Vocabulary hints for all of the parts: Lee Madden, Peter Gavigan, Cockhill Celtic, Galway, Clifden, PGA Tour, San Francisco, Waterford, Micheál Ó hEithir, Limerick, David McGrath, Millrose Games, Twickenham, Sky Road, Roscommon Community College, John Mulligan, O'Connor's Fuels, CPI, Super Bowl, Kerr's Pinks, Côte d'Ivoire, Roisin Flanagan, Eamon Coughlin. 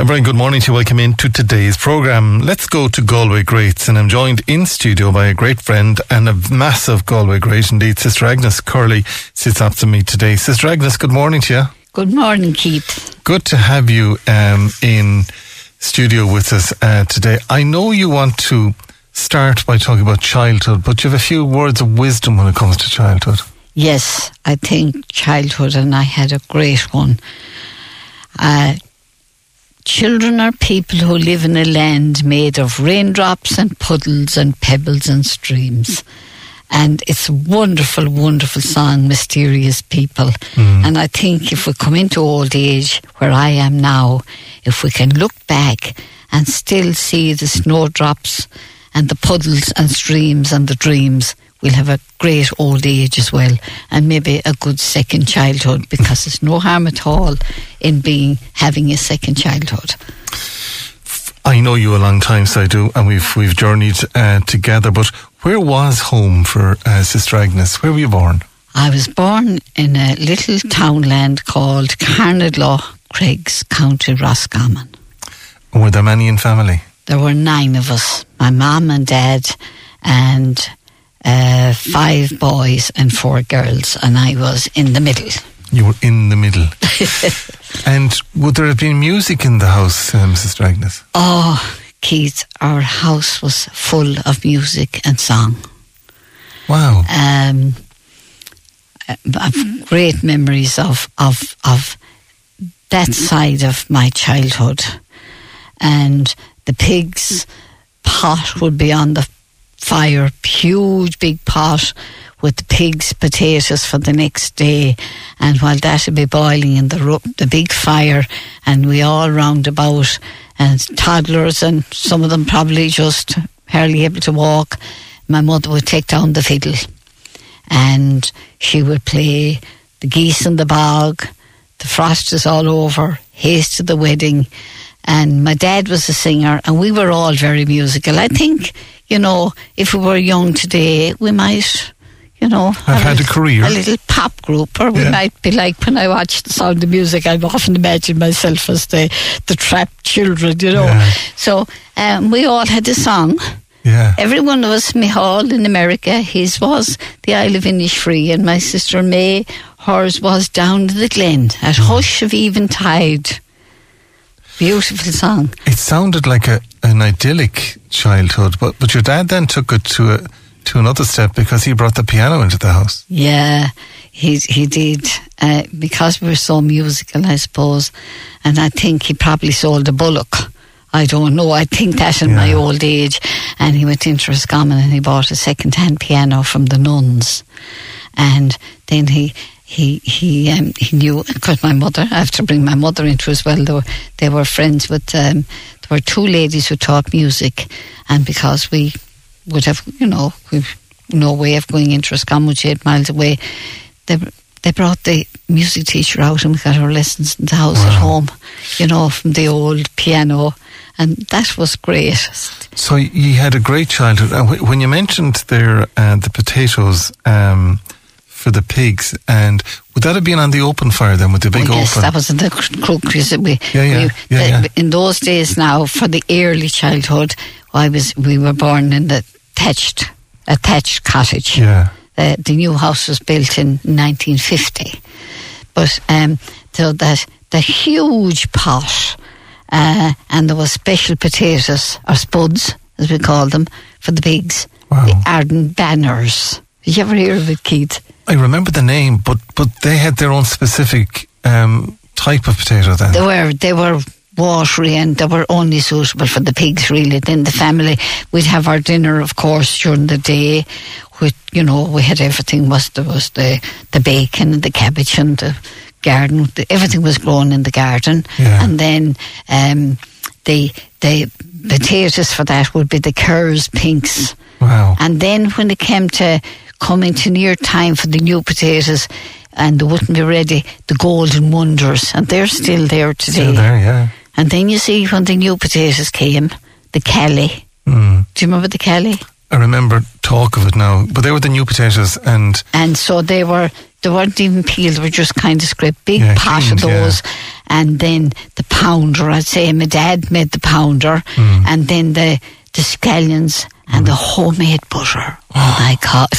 A very good morning to you. Welcome in to today's programme. Let's go to Galway Greats, and I'm joined in studio by a great friend and a massive Galway Great indeed. Sister Agnes Curley sits up to me today. Sister Agnes, good morning to you. Good morning, Keith. Good to have you in studio with us today. I know you want to start by talking about childhood, but you have a few words of wisdom when it comes to childhood. Yes, I think childhood, and I had a great one. Children are people who live in a land made of raindrops and puddles and pebbles and streams. And it's a wonderful, wonderful song, Mysterious People. Mm. And I think if we come into old age, where I am now, if we can look back and still see the snowdrops and the puddles and streams and the dreams, we'll have a great old age as well, and maybe a good second childhood, because there's no harm at all in having a second childhood. I know you a long time, so I do, and we've journeyed together, but where was home for Sister Agnes? Where were you born? I was born in a little townland called Carnadlaw Craig's County, Roscommon. Were there many in family? There were 9 of us, my mum and dad and 5 boys and 4 girls, and I was in the middle. You were in the middle. And would there have been music in the house, Sister Agnes? Oh, Keith, our house was full of music and song. Wow. I've great memories of that side of my childhood. And the pig's pot would be on the fire, huge big pot with the pigs' potatoes for the next day, and while that would be boiling in the big fire, and we all round about, and toddlers, and some of them probably just hardly able to walk, my mother would take down the fiddle and she would play The Geese in the Bog, The Frost is All Over, Haste to the Wedding, and my dad was a singer, and we were all very musical. I think, you know, if we were young today, we might, you know, have had a career, a little pop group, or we might be like, when I watch The Sound of Music, I often imagine myself as the trapped children, you know. Yeah. So we all had a song. Yeah. Every one of us. Michal in America, his was The Isle of Inish Free, and my sister May, hers was Down to the Glen at Hush of Eventide. Beautiful song. It sounded like an idyllic childhood, but your dad then took it to another step, because he brought the piano into the house. Yeah, he did, because we were so musical, I suppose, and I think he probably sold a bullock. I don't know, I think that in my old age, and he went into Roscommon and he bought a second-hand piano from the nuns, and then he knew, because my mother, I have to bring my mother into as well, they were friends with, there were 2 ladies who taught music, and because we would have, you know, no way of going into Roscommon, which 8 miles away, they brought the music teacher out and we got our lessons in the house at home, you know, from the old piano, and that was great. So you had a great childhood. And when you mentioned there the potatoes, for the pigs, and would that have been on the open fire then, with the big open? Yes, that was in the crockeries. In those days now, for the early childhood, we were born in a thatched cottage. Yeah. The new house was built in 1950, but so that the huge pot, and there were special potatoes, or spuds as we called them, for the pigs. Wow. The Arden Banners. Did you ever hear of it, Keith? I remember the name, but they had their own specific type of potato then. They were watery, and they were only suitable for the pigs, really. Then the family, we'd have our dinner, of course, during the day. With, you know, we had everything. There was the bacon and the cabbage and the garden. Everything was grown in the garden. Yeah. And then the potatoes for that would be the Kerr's pinks. Wow. And then when it came to coming to near time for the new potatoes, and they wouldn't be ready, the Golden Wonders, and they're still there today. Still there, yeah. And then you see, when the new potatoes came, the Kelly. Mm. Do you remember the Kelly? I remember talk of it now, but they were the new potatoes, and so they were They weren't even peeled, they were just kind of scraped. Big pot of those. Yeah. And then the pounder, I'd say my dad made the pounder. Mm. And then the scallions and the homemade butter. Oh my God.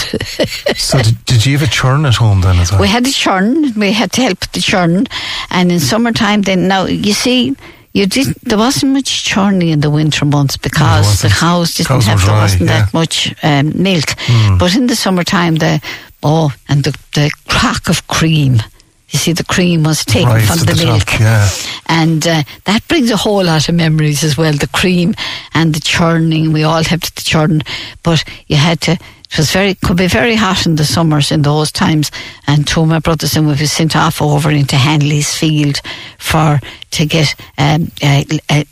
So did you have a churn at home then as well? We had a churn. We had to help with the churn. And in summertime then, now you see, there wasn't much churning in the winter months because the cows didn't have, there wasn't that much milk. Mm. But in the summertime, the crack of cream. You see, the cream was taken from the milk. Top, yeah. And that brings a whole lot of memories as well, the cream and the churning. We all helped the churn, but you had to, could be very hot in the summers in those times. And two of my brothers and we were sent off over into Hanley's Field to get the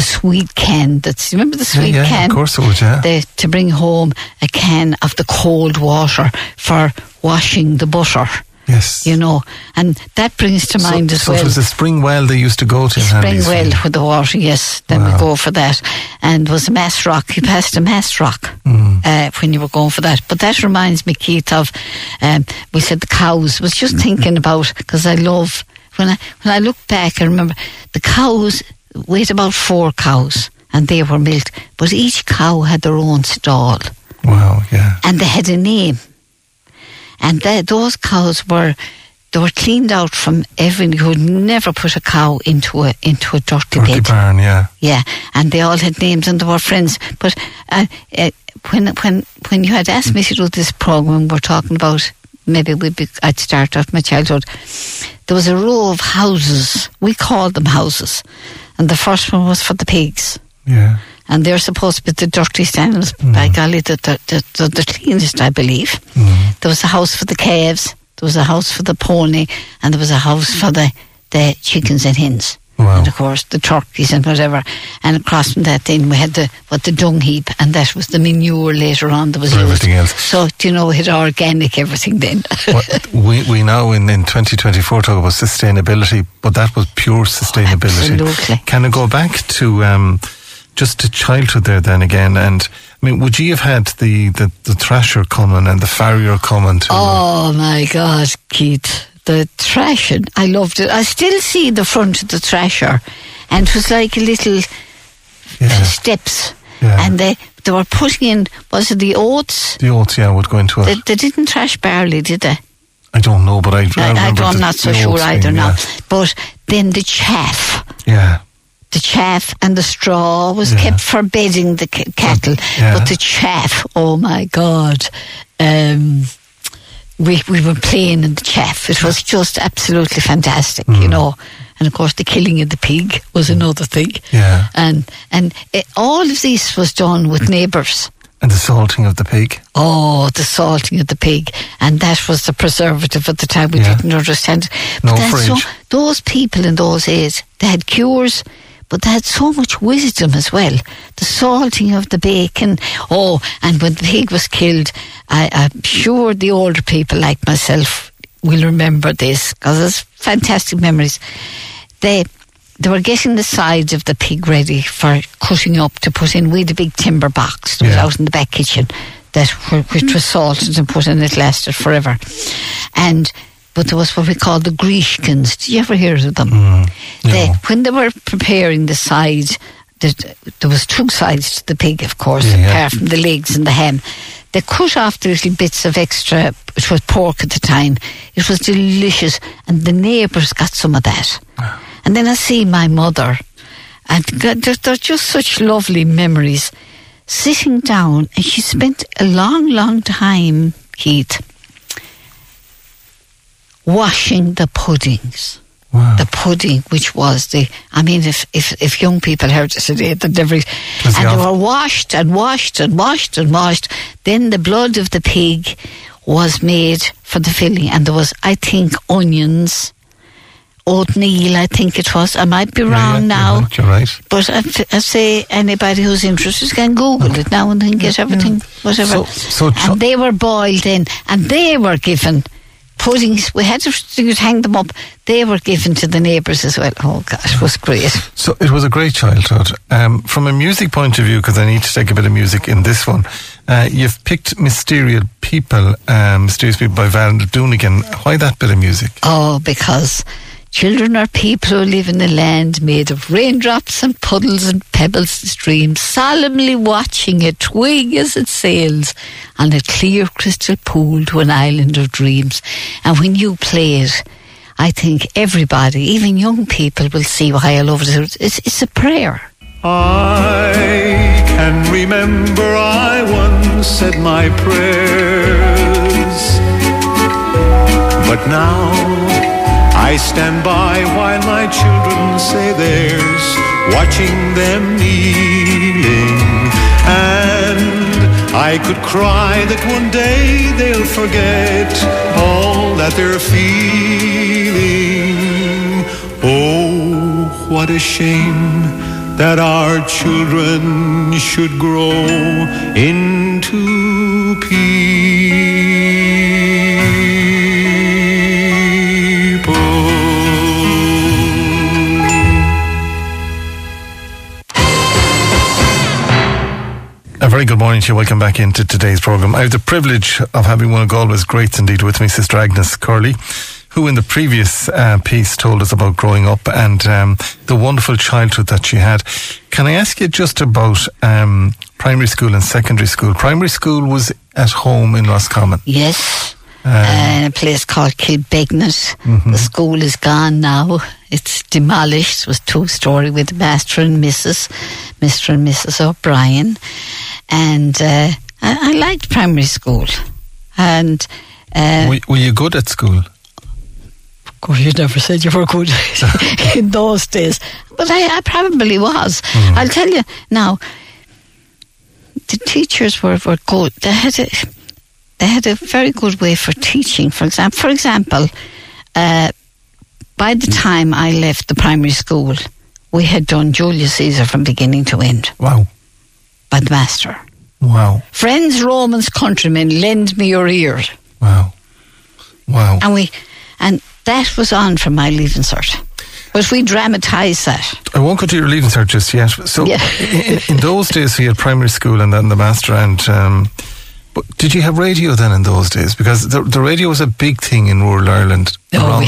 sweet can. Remember the sweet can? Of course it would, yeah. To bring home a can of the cold water for washing the butter. Yes. You know, and that brings to mind as well. So it was the spring well they used to go to. Spring well with the water, yes. Then we go for that. And it was a mass rock. You passed a mass rock when you were going for that. But that reminds me, Keith, of, we said the cows. I was just thinking about, because I love, when I look back, I remember the cows, we had about 4 cows and they were milked. But each cow had their own stall. Wow, yeah. And they had a name. And those cows were cleaned out from everyone. You would never put a cow into a dirty barn, yeah. Yeah, and they all had names and they were friends. But when you had asked me to do this programme, we're talking about I'd start off my childhood. There was a row of houses. We called them houses, and the first one was for the pigs. Yeah, and they're supposed to be the dirtiest animals. By golly, the cleanest, I believe. Mm. There was a house for the calves, there was a house for the pony, and there was a house for the chickens and hens. Wow. And of course the turkeys and whatever. And across from that then we had the dung heap, and that was the manure later on that was used. Everything else. So do you know, we had organic everything then. we now in 2024 talk about sustainability, but that was pure sustainability. Oh, absolutely. Can I go back to just to childhood there then again, and I mean, would you have had the thrasher coming and the farrier coming to? Oh my God, Keith, the thrasher! I loved it. I still see the front of the thrasher, and it was like little steps, and they were putting in, was it the oats? The oats, would go into it. They didn't thrash barley, did they? I don't know, but I remember. I'm not so sure either now. But then the chaff. Yeah. The chaff and the straw was kept for bedding the cattle, but the chaff, oh my God, we were playing in the chaff. It was just absolutely fantastic, you know. And of course the killing of the pig was another thing. Yeah. And all of this was done with neighbours. And the salting of the pig. Oh, the salting of the pig. And that was the preservative at the time. We didn't understand it. But those people in those days, they had cures. But they had so much wisdom as well. The salting of the bacon. Oh, and when the pig was killed, I'm sure the older people like myself will remember this, because it's fantastic memories. They were getting the sides of the pig ready for cutting up to put in. We had a big timber box that was out in the back kitchen, which was salted and put in. It lasted forever. But there was what we called the Grishkins. Did you ever hear of them? Mm, no. When they were preparing the sides, there was 2 sides to the pig, of course, apart from the legs and the ham. They cut off the little bits of extra, which was pork at the time. It was delicious, and the neighbours got some of that. And then I see my mother, and they're just such lovely memories, sitting down, and she spent a long, long time, Keith, washing the puddings. Wow. The pudding, which was if young people heard it today, they'd never. They were washed and washed and washed and washed. Then the blood of the pig was made for the filling, and there was, I think, onions, oatmeal, I think it was. I might be wrong now. You're right. But I say anybody who's interested can Google it now and then get everything, whatever. So and they were boiled in, and they were given puddings. We had to hang them up. They were given to the neighbours as well. Oh gosh, it was great. So it was a great childhood. From a music point of view, because I need to take a bit of music in this one, you've picked Mysterious People by Val Doonigan. Why that bit of music? Oh, because children are people who live in a land made of raindrops and puddles and pebbles and streams, solemnly watching a twig as it sails on a clear crystal pool to an island of dreams. And when you play it, I think everybody, even young people, will see why I love it. It's a prayer. I can remember I once said my prayers, but now I stand by while my children say theirs, watching them kneeling. And I could cry that one day they'll forget all that they're feeling. Oh, what a shame that our children should grow into peace. A very good morning to you. Welcome back into today's programme. I have the privilege of having one of Galway's greats indeed with me, Sister Agnes Curley, who in the previous piece told us about growing up and the wonderful childhood that she had. Can I ask you just about primary school and secondary school? Primary school was at home in Roscommon. Yes. In a place called Kilbegnet. Mm-hmm. The school is gone now. It's demolished. It was two-storey with Mr. and Mrs. O'Brien. And I liked primary school. And were you good at school? Of course, you never said you were good in those days. But I probably was. Mm. I'll tell you now, the teachers were good. They had a very good way for teaching. For example, by the time I left the primary school, we had done Julius Caesar from beginning to end. Wow. By the master. Wow. Friends, Romans, countrymen, lend me your ear. Wow. Wow. And that was on from my leaving cert. But we dramatised that. I won't go to your leaving cert just yet. So yeah. in those days we had primary school and then the master and... But did you have radio then in those days? Because the radio was a big thing in rural Ireland. Oh,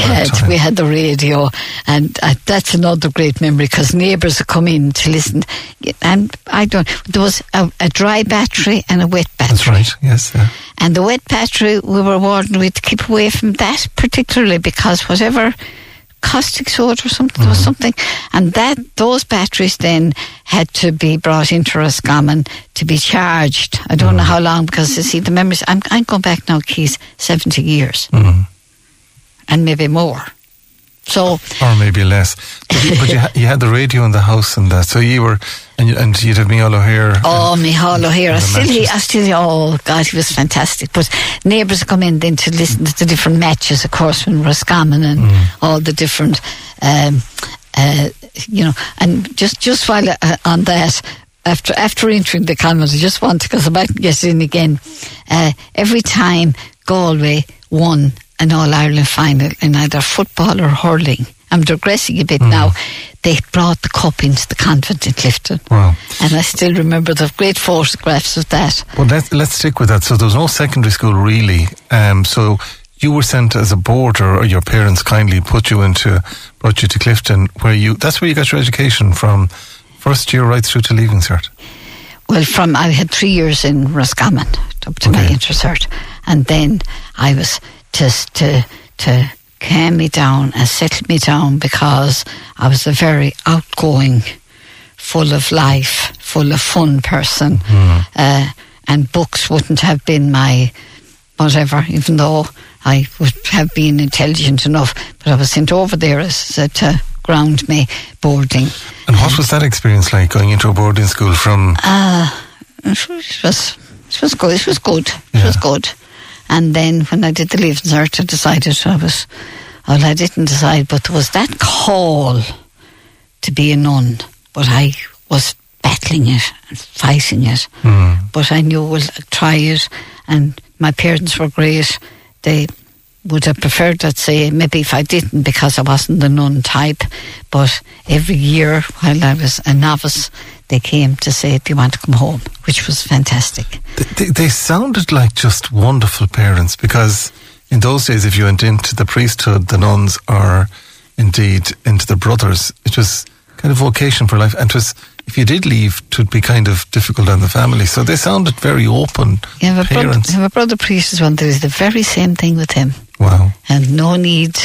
we had the radio, and that's another great memory because neighbours would come in to listen. And there was a dry battery and a wet battery. That's right, yes. Yeah. And the wet battery, we were warned we'd keep away from that particularly because whatever caustic soda or something, there was something, and those batteries then had to be brought into Roscommon to be charged. I don't know how long, because you see the memories, I'm going back now, Keith, 70 years and maybe more, so, or maybe less, but you had the radio in the house and that, so you were and you'd have Micheál Ó hEithir. Oh, Micheál Ó hEithir. I still, oh God, he was fantastic. But neighbours come in then to listen to the different matches, of course, when Roscommon and all the different, and just while on that, after entering the convent, I just want to, because I might get in again, every time Galway won an All-Ireland final in either football or hurling, I'm digressing a bit now, they brought the cup into the convent in Clifden. Wow. And I still remember the great photographs of that. Well, let's stick with that. So there was no secondary school really. So you were sent as a boarder, or your parents kindly brought you to Clifden, that's where you got your education from first year right through to leaving cert. Well, I had 3 years in Roscommon up to my inter cert, and then I was just to calm me down and settle me down, because I was a very outgoing, full of life, full of fun person, and books wouldn't have been my whatever, even though I would have been intelligent enough. But I was sent over there to ground me boarding. And what was that experience like, going into a boarding school from... It was good. And then when I did the leaving cert, I decided I didn't decide, but there was that call to be a nun. But I was battling it and fighting it. But I knew I'd try it, and my parents were great. They would have preferred, I'd say, maybe if I didn't, because I wasn't the nun type. But every year while I was a novice, they came to say, do you want to come home? Which was fantastic. They sounded like just wonderful parents, because in those days, if you went into the priesthood, the nuns are indeed into the brothers. It was kind of vocation for life. And it was, if you did leave, it would be kind of difficult on the family. So they sounded very open parents. My brother priest is one. There was the very same thing with him. Wow. And no need,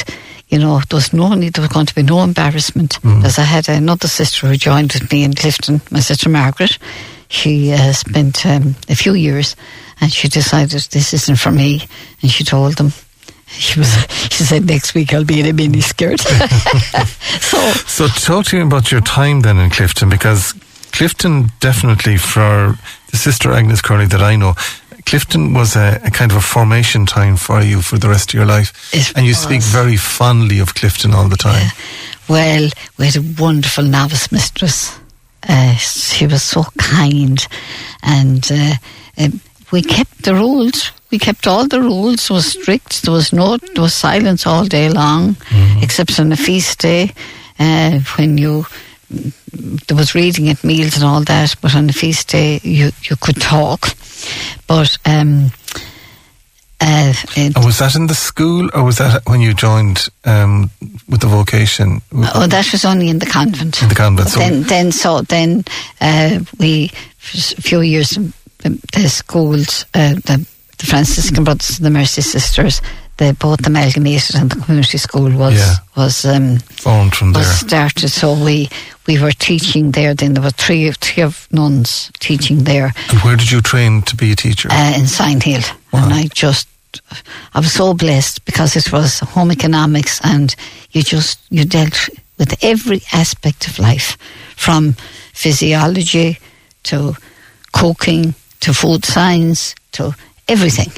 you know, there was no need, there was going to be no embarrassment. Because I had another sister who joined with me in Clifden, my sister Margaret. She spent a few years, and she decided this isn't for me. And she told them, she said, next week I'll be in a miniskirt. So talk to me about your time then in Clifden, because Clifden definitely, for the Sister Agnes Curley that I know, Clifden was a kind of a formation time for you for the rest of your life. You speak very fondly of Clifden all the time. Well, we had a wonderful novice mistress. She was so kind, and we kept the rules. We kept all the rules. It was strict. There was silence all day long, except on a feast day there was reading at meals and all that. But on a feast day, you could talk. But was that in the school, or was that when you joined with the vocation? Oh, that was only in the convent. In the convent. So then we, for a few years, the schools, the Franciscan Brothers and the Mercy Sisters, they both amalgamated, and the community school was formed from there. Started. So we were teaching there. Then there were three of nuns teaching there. And where did you train to be a teacher? In Sighthill. Wow. And I was so blessed, because it was home economics, and you dealt with every aspect of life, from physiology to cooking to food science to everything.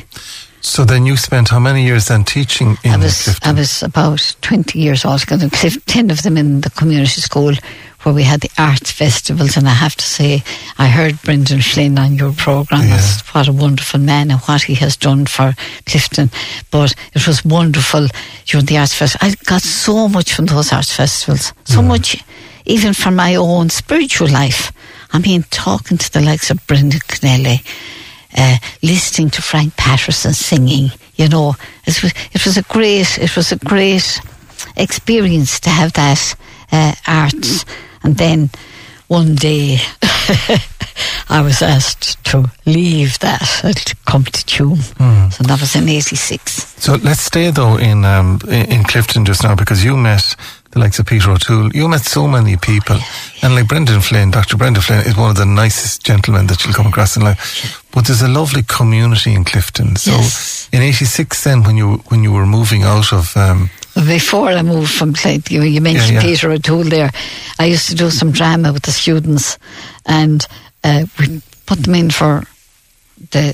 So then you spent how many years then teaching in Clifden? I was about 20 years altogether, 10 of them in the community school, where we had the arts festivals. And I have to say, I heard Brendan Flynn on your programme. Yeah. What a wonderful man, and what he has done for Clifden. But it was wonderful during the arts festival. I got so much from those arts festivals, so much even for my own spiritual life. I mean, talking to the likes of Brendan Kennelly, listening to Frank Patterson singing, you know, it was a great experience to have that arts. And then one day I was asked to leave that and to come to Tuam. So that was in 86. So let's stay though in Clifden just now, because you met the likes of Peter O'Toole. You met so many people. And like Brendan Flynn, Dr. Brendan Flynn is one of the nicest gentlemen that you'll come across in life. But there's a lovely community in Clifden. So in 86 then, when you were moving out of... Before I moved from Clifden, you mentioned Peter O'Toole there. I used to do some drama with the students, and we put them in for a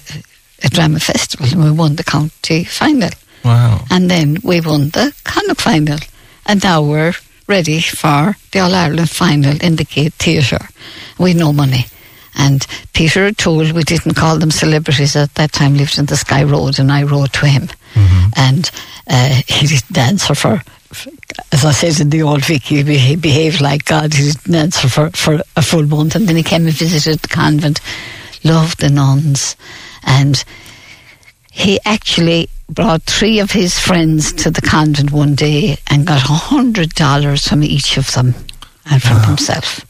drama festival, and we won the county final. Wow. And then we won the Connacht final. And now we're ready for the All-Ireland final in the Gate Theatre. We had no money. And Peter O'Toole, we didn't call them celebrities at that time, lived in the Sky Road, and I wrote to him. And he didn't answer for, as I said in the old Vicky, he behaved like God. He didn't answer for a full month. And then he came and visited the convent, loved the nuns. And he actually brought three of his friends to the convent one day and got $100 from each of them and from himself.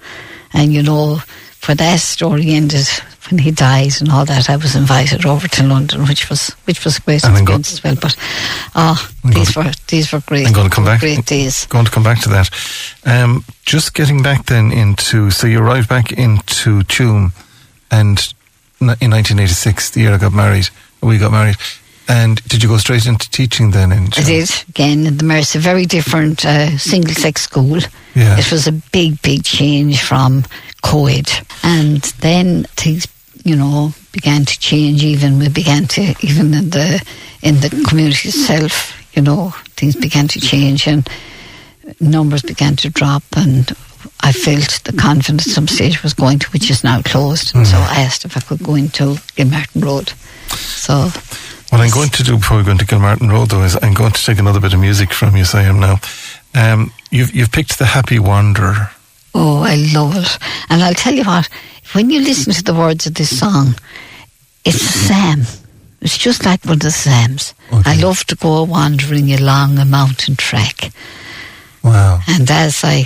And you know, for that story ended when he died and all that, I was invited over to London, which was a great experience as well. But these were great. I'm going to come back. Great days. Going to come back to that. Just getting back then so you arrived back into Tuam, and in 1986, the year we got married. And did you go straight into teaching then? I did, again, in the Mercy. Very different single-sex school. Yeah. It was a big, big change from co-ed. And then things, you know, began to change. Even in the community itself, you know, things began to change and numbers began to drop. And I felt the convent at some stage was going to, which is now closed. So I asked if I could go into Gilmartin Road. So... What I'm going to do before we go into Gilmartin Road, though, is I'm going to take another bit of music from you, Siam, now. You've picked The Happy Wanderer. Oh, I love it. And I'll tell you what, when you listen to the words of this song, it's Sam. It's just like one of the Psalms. Okay. I love to go wandering along a mountain track. Wow. And as I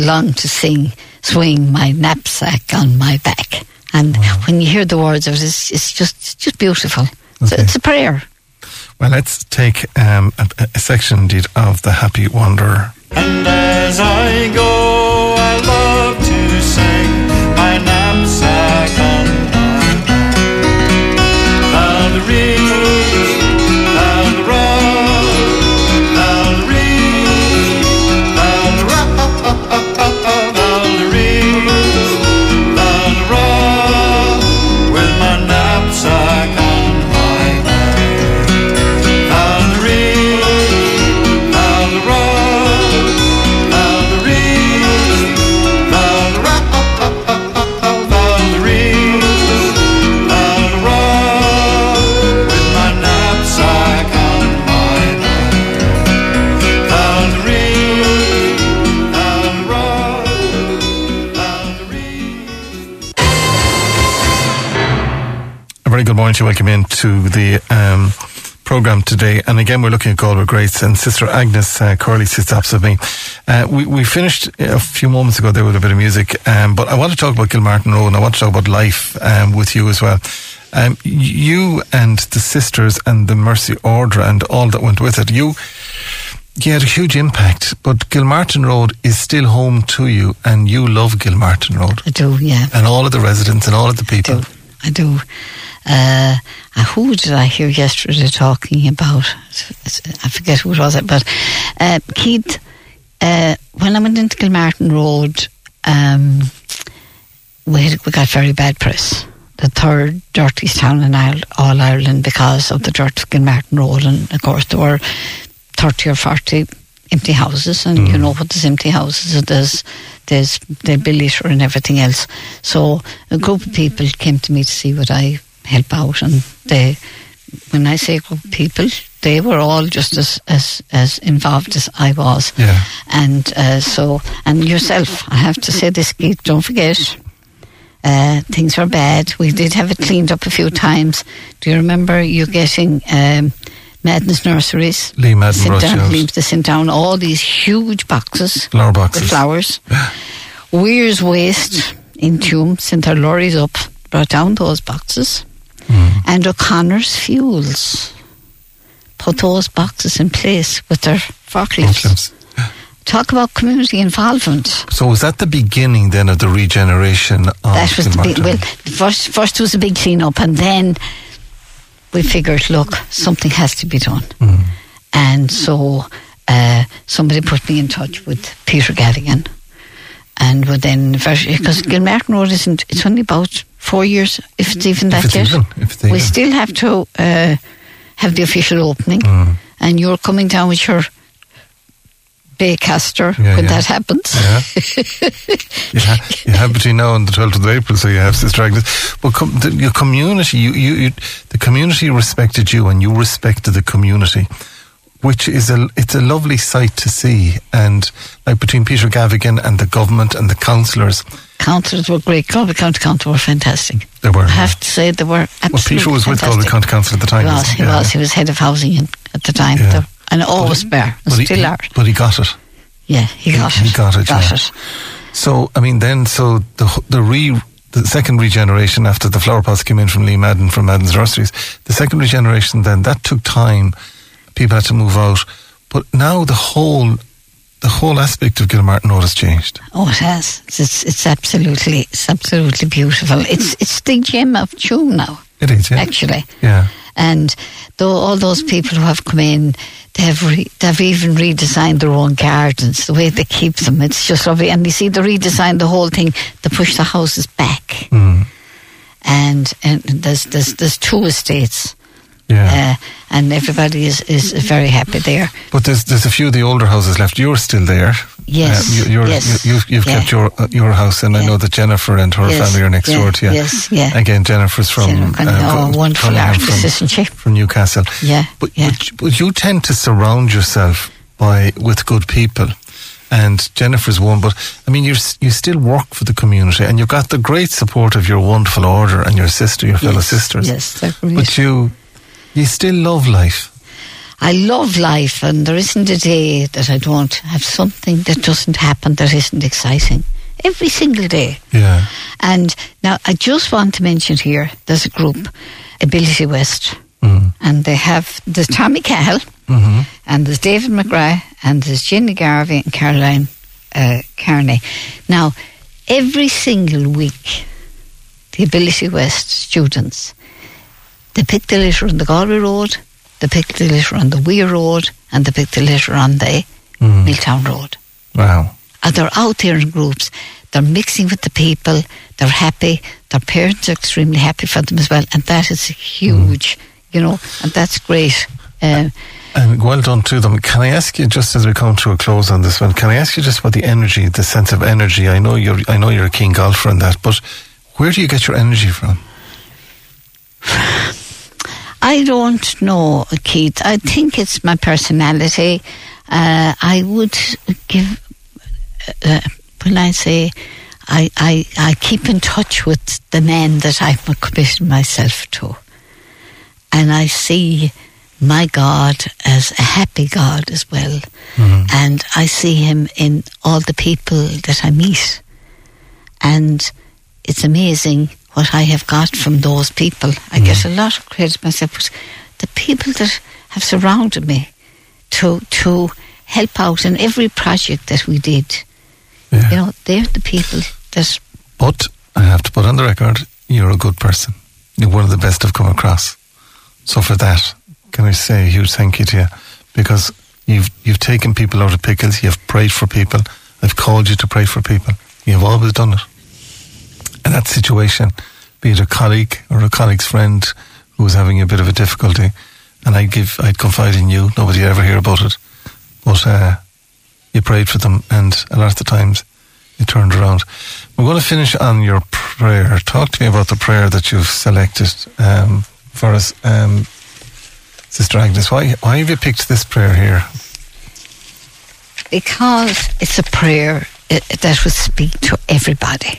long to sing, swing my knapsack on my back. And when you hear the words of it, it's just beautiful. Okay. So it's a prayer. Well, let's take a section indeed of The Happy Wanderer. And as I go, I love to sing my knapsack on my back. Thou the reed, thou the rock, thou the reed, thou the rock, thou the reed, thou the rock, with my knapsack on my back. Thou the reed, thou the rock, thou the reed, thou the rock, thou the reed, thou the rock, with my knapsack on my back. Thou the reed, thou the rock, thou the reed. A very good morning to you. Welcome in to the programme today, and again we're looking at Galway greats, and Sister Agnes Curley sits opposite me. We finished a few moments ago there with a bit of music, but I want to talk about Gilmartin Road, and I want to talk about life with you as well. You and the sisters and the Mercy Order and all that went with it, you had a huge impact, but Gilmartin Road is still home to you, and you love Gilmartin Road. I do, yeah. And all of the residents and all of the people. I do. Who did I hear yesterday talking about? I forget who it was, but Keith, when I went into Gilmartin Road, we got very bad press. The third dirtiest town in all Ireland because of the dirt of Gilmartin Road, and of course there were 30 or 40 empty houses, and you know what there's empty houses, there's the billiard and everything else. So a group of people came to me to see what I help out, and they, when I say group of people, they were all just as involved as I was. Yeah. And so yourself, I have to say this, Keith, don't forget, things were bad. We did have it cleaned up a few times. Do you remember you getting Madden's Nurseries, Lee Madden Rothschild, to send down all these huge boxes, flower boxes with flowers? Weir's Waste in Tuam sent their lorries up, brought down those boxes, and O'Connor's Fuels put those boxes in place with their forklifts. Talk about community involvement. So was that the beginning then of the regeneration of that was first was a big clean up, and then we figured, look, something has to be done. And so somebody put me in touch with Peter Gavigan, and within, because Gilmartin Road isn't, it's only about 4 years, if it's even that yet. We still have to have the official opening, and you're coming down with your Baycaster when that happens. You have between now and the 12th of April, so you have Sister Agnes. But your community, the community respected you, and you respected the community, which is it's a lovely sight to see. And like between Peter Gavigan and the government and the councillors. Councillors were great. Colby County Council were fantastic. They were. I have to say they were absolutely fantastic. Well, Peter was fantastic with Colby County Council at the time. He was. He was head of housing at the time. Yeah. And always bare. Still are. But he got it. Yeah, he got it. He got it. So, I mean, then, so the second regeneration after the flower pots came in from Lee Madden, from Madden's Nurseries, the second regeneration then, that took time. People had to move out. But now the whole aspect of Gilmartin Road has changed. Oh, it has. It's absolutely beautiful. It's the gem of Tuam now. It is, yeah. Actually. Yeah. And though all those people who have come in, they've even redesigned their own gardens, the way they keep them. It's just lovely. And you see, they redesigned the whole thing. They push the houses back. And there's two estates. Yeah. And everybody is very happy there. But there's a few of the older houses left. You're still there. Yes. You've kept your house, and I know that Jennifer and her family are next door to you. Yes, yeah. Again, Jennifer's from... wonderful artist, isn't she? From Newcastle. Yeah, But you tend to surround yourself with good people. And Jennifer's one, but I mean, you still work for the community, and you've got the great support of your wonderful order and your fellow sisters. Yes, definitely. But you still love life. I love life, and there isn't a day that I don't have something that doesn't happen that isn't exciting. Every single day. Yeah. And now I just want to mention here, there's a group, Ability West, and they have the Tommy Cahill. Mm-hmm. And there's David McGrath, and there's Ginny Garvey and Caroline Carney. Now, every single week, the Ability West students, they pick the litter on the Galway Road, they pick the litter on the Weir Road, and they pick the litter on the Milltown Road. Wow. And they're out there in groups. They're mixing with the people. They're happy. Their parents are extremely happy for them as well. And that is huge, and that's great. And well done to them. Can I ask you, just as we come to a close on this one, can I ask you just about the energy, the sense of energy? I know you're a keen golfer and that, but where do you get your energy from? I don't know, Keith. I think it's my personality. I would give... when I say I keep in touch with the men that I've committed myself to. And I see... my God as a happy God as well, and I see him in all the people that I meet, and it's amazing what I have got from those people. I get a lot of credit myself, but the people that have surrounded me to help out in every project that we did, they're the people that... But I have to put on the record, you're a good person. You're one of the best I've come across, so for that can I say a huge thank you to you, because you've taken people out of pickles, you've prayed for people, I've called you to pray for people, you've always done it. And that situation, be it a colleague or a colleague's friend who was having a bit of a difficulty, and I'd confide in you, nobody ever hear about it, but you prayed for them, and a lot of the times you turned around. We're going to finish on your prayer. Talk to me about the prayer that you've selected for us, Sister Agnes. Why have you picked this prayer here? Because it's a prayer that would speak to everybody,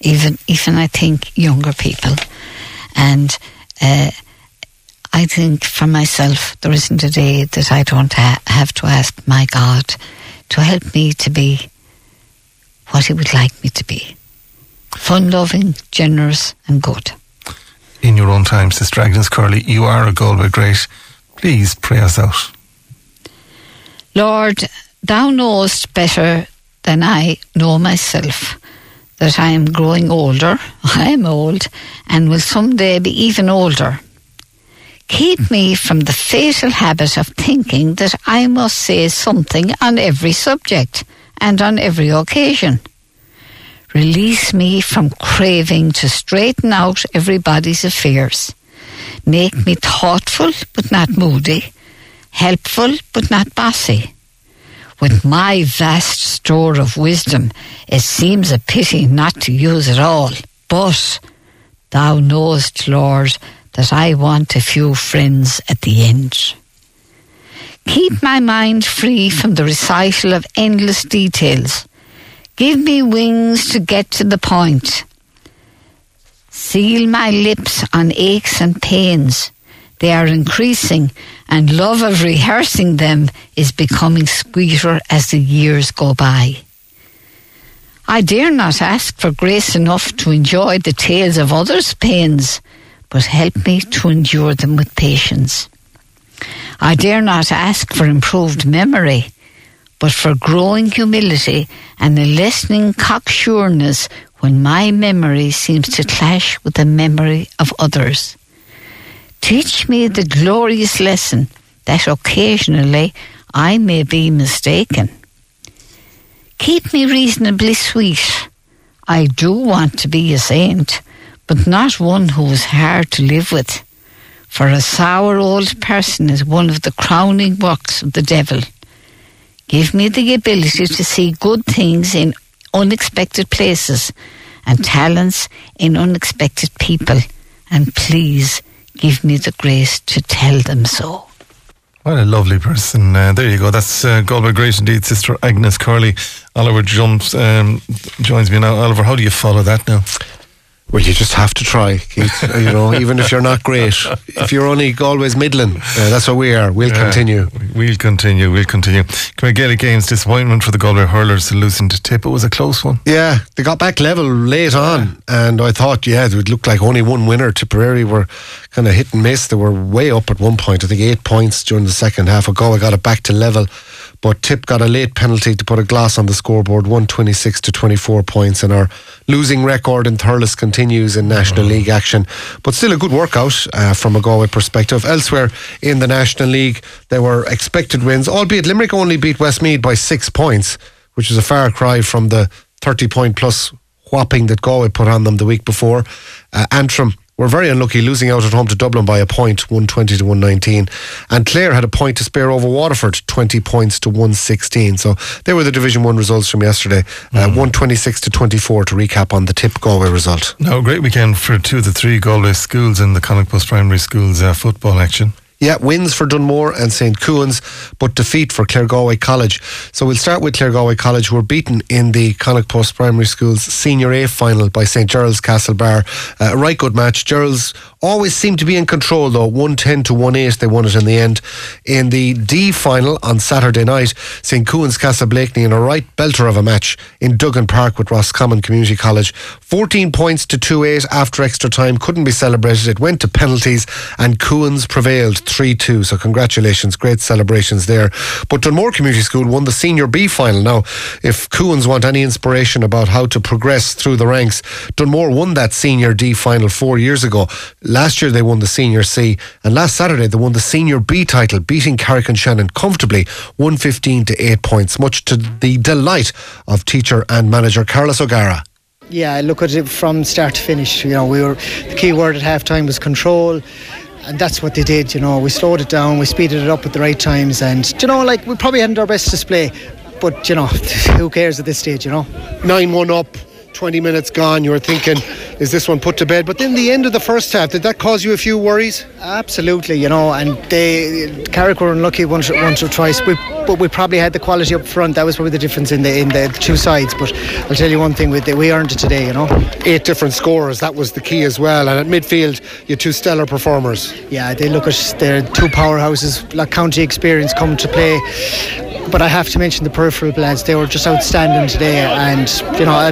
even I think younger people. And I think for myself, there isn't a day that I don't have to ask my God to help me to be what he would like me to be. Fun-loving, generous and good. In your own time, Sister Agnes Curley, you are a Galway great. Please pray us out. Lord, thou knowest better than I know myself that I am growing older, I am old, and will someday be even older. Keep me from the fatal habit of thinking that I must say something on every subject and on every occasion. Release me from craving to straighten out everybody's affairs. Make me thoughtful but not moody, helpful but not bossy. With my vast store of wisdom, it seems a pity not to use it all. But thou knowest, Lord, that I want a few friends at the end. Keep my mind free from the recital of endless details. Give me wings to get to the point. Seal my lips on aches and pains. They are increasing, and love of rehearsing them is becoming sweeter as the years go by. I dare not ask for grace enough to enjoy the tales of others' pains, but help me to endure them with patience. I dare not ask for improved memory, but for growing humility and a lessening cocksureness when my memory seems to clash with the memory of others. Teach me the glorious lesson that occasionally I may be mistaken. Keep me reasonably sweet. I do want to be a saint, but not one who is hard to live with. for a sour old person is one of the crowning works of the devil. Give me the ability to see good things in unexpected places and talents in unexpected people, and please give me the grace to tell them so. What a lovely person. There you go. That's Galway great indeed, Sister Agnes Curley. Oliver joins me now. Oliver, how do you follow that now? Well, you just have to try, Keith. You know, even if you're not great, if you're only Galway's middling, that's what we are. We'll continue. Gaelic Games, disappointment for the Galway hurlers to losing to Tip. It was a close one. Yeah, they got back level late on, and I thought, it would look like only one winner. Tipperary were kind of hit and miss. They were way up at one point, I think 8 points during the second half. Galway got it back to level, but Tip got a late penalty to put a gloss on the scoreboard, 126 to 24 points, and our losing record in Thurles continues in National League action. But still a good workout from a Galway perspective. Elsewhere in the National League, there were expected wins, albeit Limerick only beat Westmeath by 6 points, which is a far cry from the 30-point plus whopping that Galway put on them the week before. Antrim were very unlucky, losing out at home to Dublin by a point, 120 to 119. And Clare had a point to spare over Waterford, 20 points to 116. So they were the Division 1 results from yesterday, 126 to 24 to recap on the Tip Galway result. Now, a great weekend for two of the three Galway schools in the Connacht Primary Schools football action. Yeah, wins for Dunmore and St. Coons, but defeat for Clare-Galway College. So we'll start with Clare-Galway College, who were beaten in the Connacht Post Primary School's Senior A final by St. Gerald's Castlebar. A right good match. Gerald's always seemed to be in control, though. 110 to 108, they won it in the end. In the D final on Saturday night, St. Coons Castleblakeney in a right belter of a match in Duggan Park with Roscommon Community College. 14 points to 2-8 after extra time. Couldn't be celebrated. It went to penalties, and Coons prevailed 3-2, so congratulations, great celebrations there. But Dunmore Community School won the Senior B final. Now, if Coons want any inspiration about how to progress through the ranks, Dunmore won that Senior D final 4 years ago. Last year they won the Senior C, and last Saturday they won the Senior B title, beating Carrick and Shannon comfortably, 115 to 8 points, much to the delight of teacher and manager Carlos O'Gara. Yeah, I look at it from start to finish. The key word at half time was control. And that's what they did, We slowed it down, we speeded it up at the right times, and, we probably hadn't our best display, but, who cares at this stage, 9-1 up, 20 minutes gone, you were thinking, is this one put to bed? But then the end of the first half, did that cause you a few worries? Absolutely, and Carrick were unlucky once or twice, but we probably had the quality up front. That was probably the difference in the two sides. But I'll tell you one thing, we earned it today, 8 different scorers, that was the key as well. And at midfield, you two stellar performers. Yeah, they look at their two powerhouses, like county experience come to play. But I have to mention the peripheral lads, they were just outstanding today, and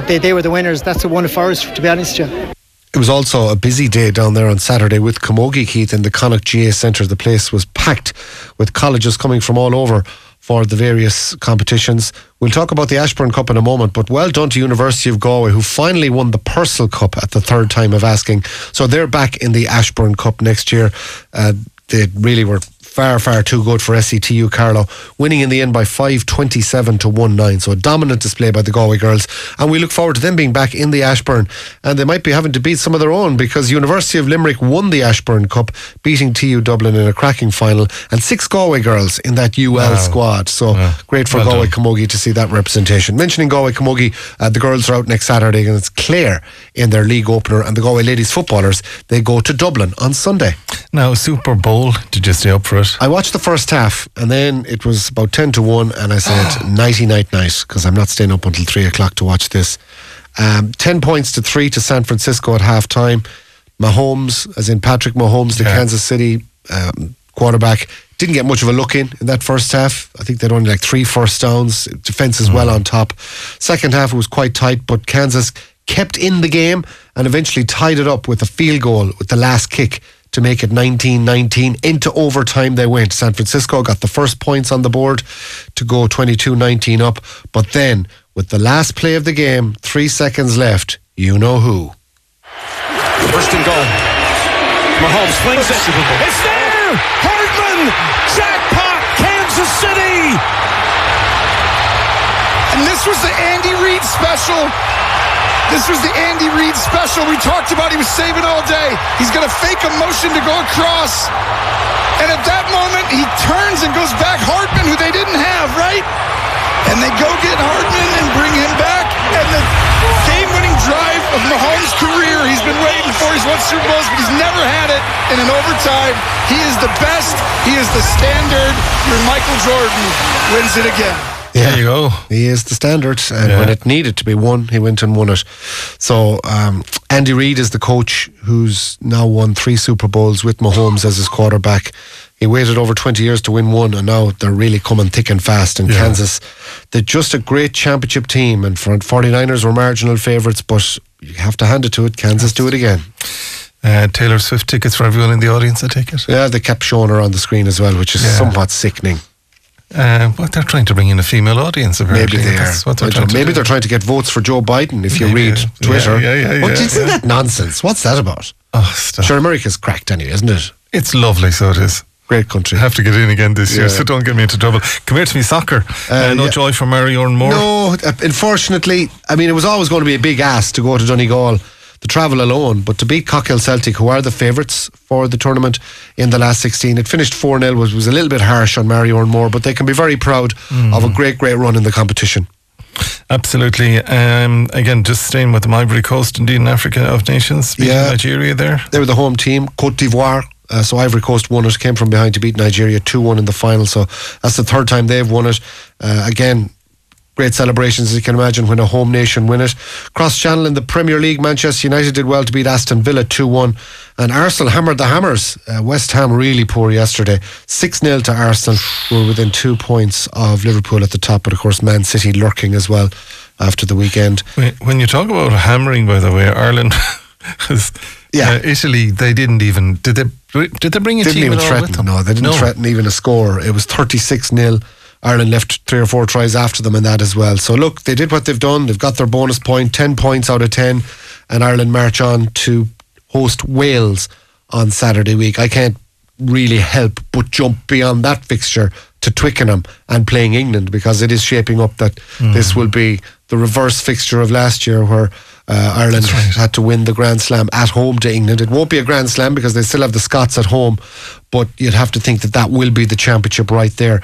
they were the winners. That's the one for us, to be honest with you. It was also a busy day down there on Saturday with Camogie, Keith, in the Connacht GA Centre. The place was packed with colleges coming from all over for the various competitions. We'll talk about the Ashburn Cup in a moment, but well done to University of Galway, who finally won the Purcell Cup at the third time of asking. So they're back in the Ashburn Cup next year. They really were far too good for SCTU Carlow, winning in the end by 5-27 to 1-9. So a dominant display by the Galway girls, and we look forward to them being back in the Ashburn, and they might be having to beat some of their own, because University of Limerick won the Ashburn Cup, beating TU Dublin in a cracking final, and 6 Galway girls in that UL squad. So great for Galway Camogie to see that representation. Mentioning Galway Camogie, the girls are out next Saturday against Clare in their league opener, and the Galway ladies footballers, they go to Dublin on Sunday. Now, Super Bowl, did you stay up for it? I watched the first half, and then it was about 10 to 1, and I said, nighty night, because I'm not staying up until 3 o'clock to watch this. 10 points to 3 to San Francisco at half time. Mahomes, as in Patrick Mahomes, the Kansas City quarterback, didn't get much of a look in that first half. I think they'd only 3 first downs. Defense is well on top. Second half, it was quite tight, but Kansas kept in the game and eventually tied it up with a field goal with the last kick to make it 19-19. Into overtime they went. San Francisco got the first points on the board to go 22-19 up. But then, with the last play of the game, 3 seconds left, who. First and goal. Mahomes flings it. It's there! Hartman! Jackpot! Kansas City! And this was the Andy Reid special. This was the Andy Reid special we talked about. He was saving all day. He's going to fake a motion to go across. And at that moment, he turns and goes back Hartman, who they didn't have, right? And they go get Hartman and bring him back. And the game-winning drive of Mahomes' career, he's been waiting for. He's won Super Bowls, but he's never had it. And in overtime, he is the best. He is the standard. Your Michael Jordan wins it again. Yeah, there you go. He is the standard, and when it needed to be won, he went and won it. So Andy Reid is the coach who's now won 3 Super Bowls with Mahomes as his quarterback. He waited over 20 years to win one, and now they're really coming thick and fast in Kansas. They're just a great championship team, and for 49ers were marginal favourites, but you have to hand it to it. Kansas do it again. Taylor Swift tickets for everyone in the audience, I take it? Yeah, they kept showing her on the screen as well, which is somewhat sickening. But they're trying to bring in a female audience, apparently. Maybe they are. Maybe they're trying to get votes for Joe Biden, if you read Twitter. Isn't that nonsense? What's that about? Oh, stop. Sure, America's cracked anyway, isn't it? It's lovely, so it is. Great country. I have to get in again this year, so don't get me into trouble. Come here to me, soccer. Joy for Mary Orne Moore. No, unfortunately, I mean, it was always going to be a big ask to go to Donegal, to travel alone, but to beat Cockhill Celtic, who are the favourites for the tournament in the last 16. It finished 4-0, which was a little bit harsh on Mary Orne Moore, but they can be very proud of a great, great run in the competition. Absolutely. Again, just staying with the Ivory Coast, indeed in Africa of Nations, beating Nigeria there. They were the home team, Côte d'Ivoire. So Ivory Coast won it, came from behind to beat Nigeria 2-1 in the final, so that's the third time they've won it. Again, great celebrations, as you can imagine, when a home nation win it. Cross-channel in the Premier League, Manchester United did well to beat Aston Villa 2-1. And Arsenal hammered the Hammers. West Ham really poor yesterday. 6-0 to Arsenal. Were within 2 points of Liverpool at the top, but of course Man City lurking as well after the weekend. When you talk about hammering, by the way, Ireland... Italy, they didn't even... Did they bring a team even threaten, with them? No, they didn't threaten even a score. It was 36-0. Ireland left 3 or 4 tries after them in that as well. So look, they did what they've done. They've got their bonus point, 10 points out of 10, and Ireland march on to host Wales on Saturday week. I can't really help but jump beyond that fixture to Twickenham and playing England, because it is shaping up that this will be the reverse fixture of last year, where Ireland had to win the Grand Slam at home to England. It won't be a Grand Slam because they still have the Scots at home, but you'd have to think that that will be the championship right there.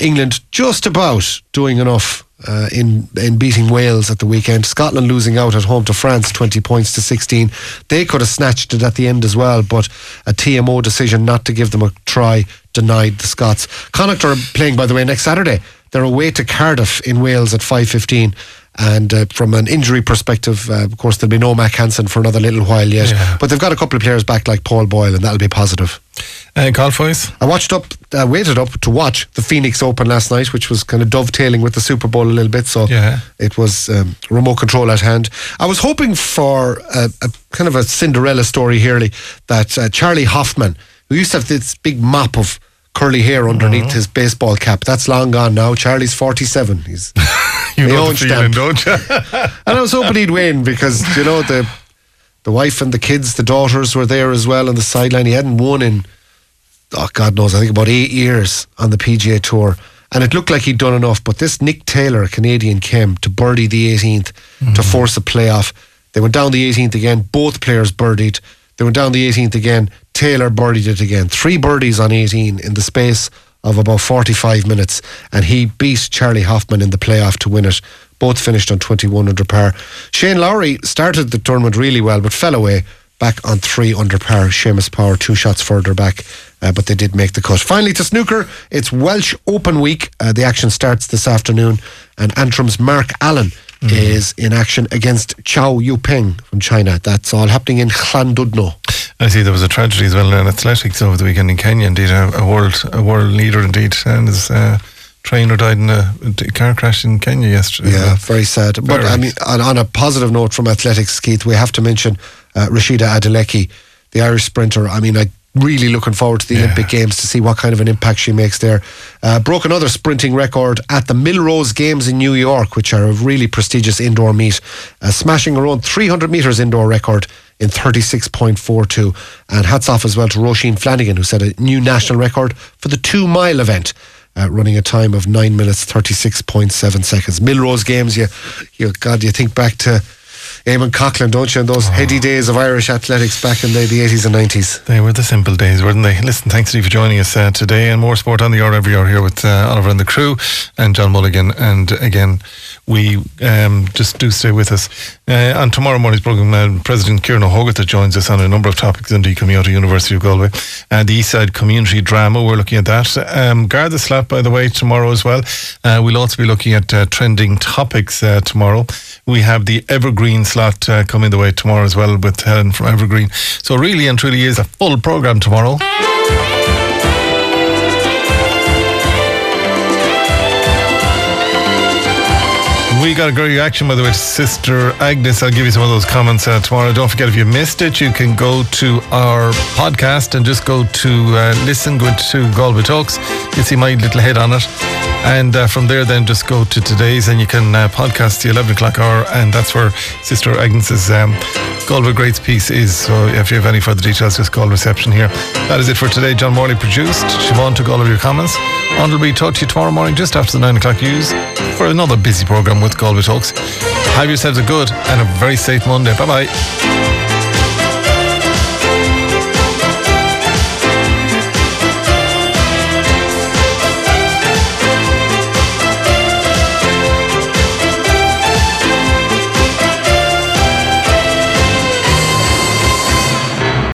England just about doing enough in beating Wales at the weekend. Scotland losing out at home to France, 20 points to 16. They could have snatched it at the end as well, but a TMO decision not to give them a try denied the Scots. Connacht are playing, by the way, next Saturday. They're away to Cardiff in Wales at 5:15. And from an injury perspective, of course, there'll be no Mac Hansen for another little while yet. Yeah. But they've got a couple of players back like Paul Boyle, and that'll be positive. Golf wise? I waited up to watch the Phoenix Open last night, which was kind of dovetailing with the Super Bowl a little bit. So it was remote control at hand. I was hoping for a kind of a Cinderella story here, that Charlie Hoffman, who used to have this big mop of curly hair underneath his baseball cap. That's long gone now. Charlie's 47. He's you know the feeling, don't you? And I was hoping he'd win, because you know the wife and the kids, the daughters were there as well on the sideline. He hadn't won in God knows, I think about 8 years on the PGA Tour, and it looked like he'd done enough. But this Nick Taylor, a Canadian, came to birdie the 18th to force a playoff. They went down the 18th again. Both players birdied. They went down the 18th again. Taylor birdied it again. 3 birdies on 18 in the space of about 45 minutes, and he beat Charlie Hoffman in the playoff to win it. Both finished on 21 under par. Shane Lowry started the tournament really well, but fell away back on 3 under par. Seamus Power 2 shots further back, but they did make the cut. Finally, to snooker, it's Welsh Open Week. The action starts this afternoon, and Antrim's Mark Allen is in action against Chow Yupeng from China. That's all happening in Llandudno. I see there was a tragedy as well in athletics over the weekend in Kenya. Indeed, a world leader indeed, and his trainer died in a car crash in Kenya yesterday. Yeah, very sad. But I mean, on a positive note from athletics, Keith, we have to mention Rashida Adeleke, the Irish sprinter. I mean, really looking forward to the Olympic Games to see what kind of an impact she makes there. Broke another sprinting record at the Millrose Games in New York, which are a really prestigious indoor meet, smashing her own 300 metres indoor record in 36.42. And hats off as well to Roisin Flanagan, who set a new national record for the 2-mile event, running a time of 9 minutes 36.7 seconds. Millrose Games, you think back to Eamon Coughlin, don't you, and those heady days of Irish athletics back in the 80s and 90s. They were the simple days, weren't they? Listen, thanks Steve for joining us today, and more sport on the hour every hour here with Oliver and the crew and John Mulligan. And again, we just do stay with us on tomorrow morning's programme. President Kieran O'Hogarth that joins us on a number of topics in the coming out of University of Galway, and the Eastside Community Drama. We're looking at that. Guard the Slap, by the way, tomorrow as well. We'll also be looking at trending topics tomorrow. We have the Evergreen slot coming the way tomorrow as well with Helen from Evergreen. So really and truly is a full programme tomorrow. We got a great reaction, by the way, to Sister Agnes. I'll give you some of those comments tomorrow. Don't forget, if you missed it, you can go to our podcast and just go to listen, go to Galway Talks. You'll see my little head on it. And from there, then just go to today's and you can podcast the 11 o'clock hour. And that's where Sister Agnes's Galway Greats piece is. So if you have any further details, just call reception here. That is it for today. John Morley produced. Siobhan took all of your comments. Until we talk to you tomorrow morning, just after the 9 o'clock news, for another busy programme with Galway Talks. Have yourselves a good and a very safe Monday. Bye bye.